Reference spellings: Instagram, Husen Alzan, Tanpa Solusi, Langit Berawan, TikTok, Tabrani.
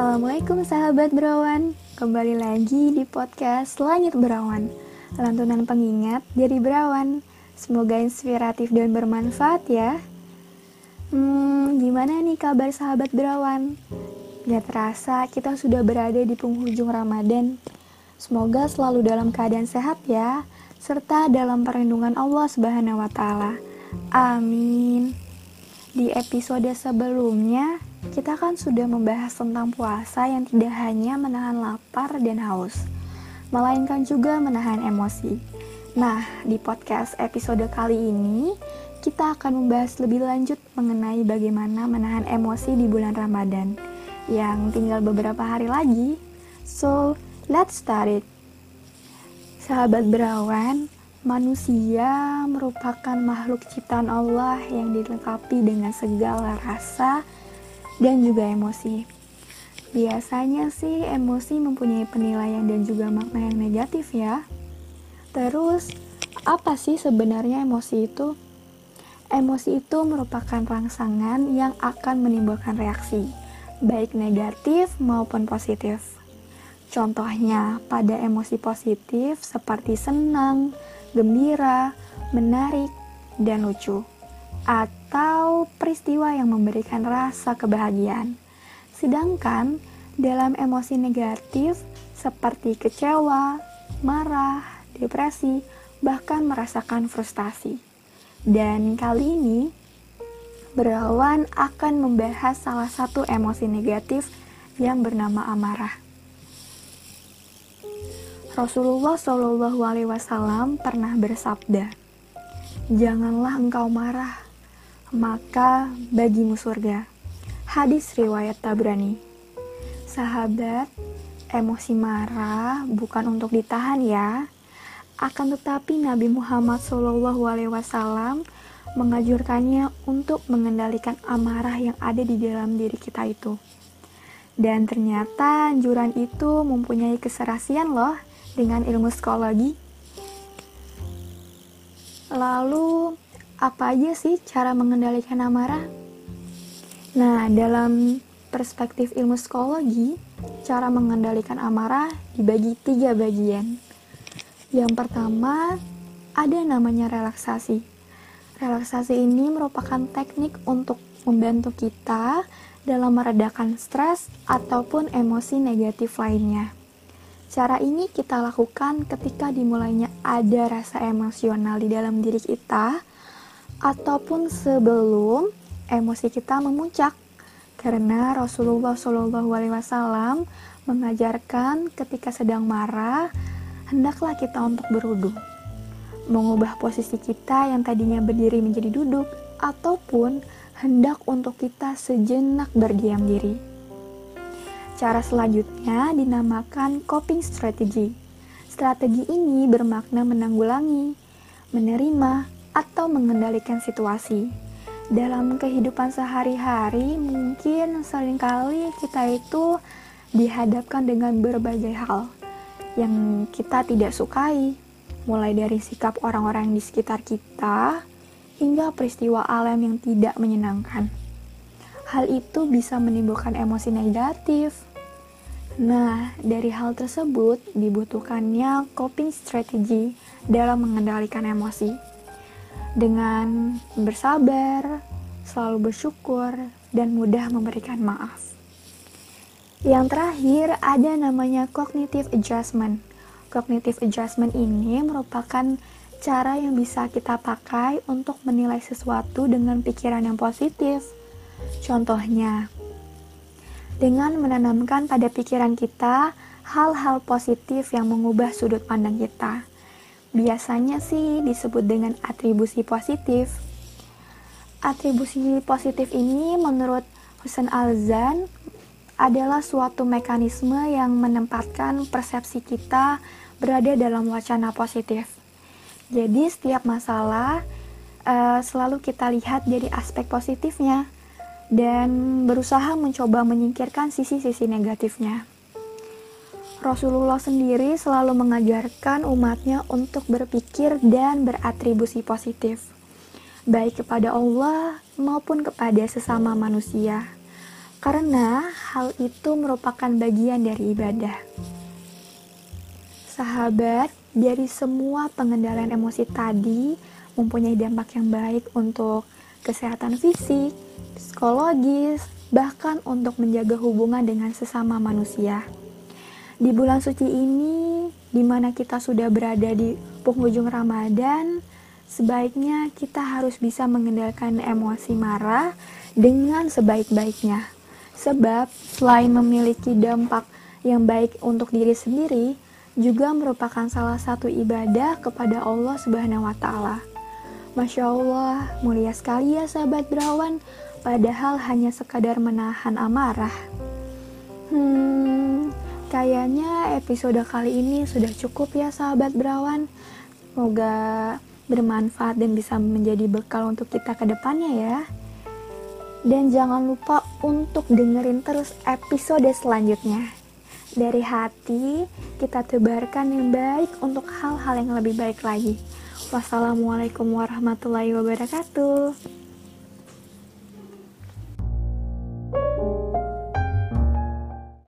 Assalamualaikum sahabat Berawan. Kembali lagi di podcast Langit Berawan, lantunan pengingat dari Berawan. Semoga inspiratif dan bermanfaat ya. Gimana nih kabar sahabat Berawan? Gak terasa kita sudah berada di penghujung Ramadan. Semoga selalu dalam keadaan sehat ya, serta dalam perlindungan Allah SWT. Amin. Di episode sebelumnya, kita kan sudah membahas tentang puasa yang tidak hanya menahan lapar dan haus, melainkan juga menahan emosi. Nah, di podcast episode kali ini, kita akan membahas lebih lanjut mengenai bagaimana menahan emosi di bulan Ramadan yang tinggal beberapa hari lagi. So, let's start it. Sahabat Berawan, manusia merupakan makhluk ciptaan Allah yang dilengkapi dengan segala rasa dan juga emosi. Biasanya sih emosi mempunyai penilaian dan juga makna yang negatif ya. Terus, apa sih sebenarnya emosi itu? Emosi itu merupakan rangsangan yang akan menimbulkan reaksi, baik negatif maupun positif. Contohnya, pada emosi positif seperti senang, gembira, menarik, dan lucu, atau peristiwa yang memberikan rasa kebahagiaan. Sedangkan dalam emosi negatif seperti kecewa, marah, depresi, bahkan merasakan frustasi. Dan kali ini Berawan akan membahas salah satu emosi negatif yang bernama amarah. Rasulullah SAW pernah bersabda, "Janganlah engkau marah, maka bagimu surga." Hadis riwayat Tabrani. Sahabat, emosi marah bukan untuk ditahan ya. Akan tetapi Nabi Muhammad SAW mengajurkannya untuk mengendalikan amarah yang ada di dalam diri kita itu. Dan ternyata anjuran itu mempunyai keserasian loh dengan ilmu psikologi. Lalu apa aja sih cara mengendalikan amarah? Nah, dalam perspektif ilmu psikologi, cara mengendalikan amarah dibagi 3 bagian. Yang pertama, ada namanya relaksasi. Relaksasi ini merupakan teknik untuk membantu kita dalam meredakan stres ataupun emosi negatif lainnya. Cara ini kita lakukan ketika dimulainya ada rasa emosional di dalam diri kita, ataupun sebelum emosi kita memuncak, karena Rasulullah SAW mengajarkan ketika sedang marah hendaklah kita untuk berwudu, mengubah posisi kita yang tadinya berdiri menjadi duduk, ataupun hendak untuk kita sejenak berdiam diri. Cara selanjutnya dinamakan coping strategy. Strategi ini bermakna menanggulangi, menerima, atau mengendalikan situasi. Dalam kehidupan sehari-hari, mungkin seringkali kita itu dihadapkan dengan berbagai hal yang kita tidak sukai, mulai dari sikap orang-orang di sekitar kita hingga peristiwa alam yang tidak menyenangkan. Hal itu bisa menimbulkan emosi negatif. Nah, dari hal tersebut dibutuhkannya coping strategy dalam mengendalikan emosi. Dengan bersabar, selalu bersyukur, dan mudah memberikan maaf. Yang terakhir ada namanya cognitive adjustment. Cognitive adjustment ini merupakan cara yang bisa kita pakai untuk menilai sesuatu dengan pikiran yang positif. Contohnya, dengan menanamkan pada pikiran kita hal-hal positif yang mengubah sudut pandang kita. Biasanya sih disebut dengan atribusi positif. Atribusi positif ini menurut Husen Alzan adalah suatu mekanisme yang menempatkan persepsi kita berada dalam wacana positif. Jadi setiap masalah selalu kita lihat dari aspek positifnya dan berusaha mencoba menyingkirkan sisi-sisi negatifnya. Rasulullah sendiri selalu mengajarkan umatnya untuk berpikir dan beratribusi positif, baik kepada Allah maupun kepada sesama manusia. karena hal itu merupakan bagian dari ibadah. Sahabat, dari semua pengendalian emosi tadi mempunyai dampak yang baik untuk kesehatan fisik, psikologis, bahkan untuk menjaga hubungan dengan sesama manusia. Di bulan suci ini, di mana kita sudah berada di penghujung Ramadan, sebaiknya kita harus bisa mengendalikan emosi marah dengan sebaik-baiknya. Sebab selain memiliki dampak yang baik untuk diri sendiri, juga merupakan salah satu ibadah kepada Allah Subhanahu wa Ta'ala. Masya Allah, mulia sekali ya sahabat Berawan, padahal hanya sekadar menahan amarah. Kayaknya episode kali ini sudah cukup ya sahabat Berawan. Semoga bermanfaat dan bisa menjadi bekal untuk kita ke depannya ya. Dan jangan lupa untuk dengerin terus episode selanjutnya. Dari hati kita tebarkan yang baik untuk hal-hal yang lebih baik lagi. Wassalamualaikum warahmatullahi wabarakatuh.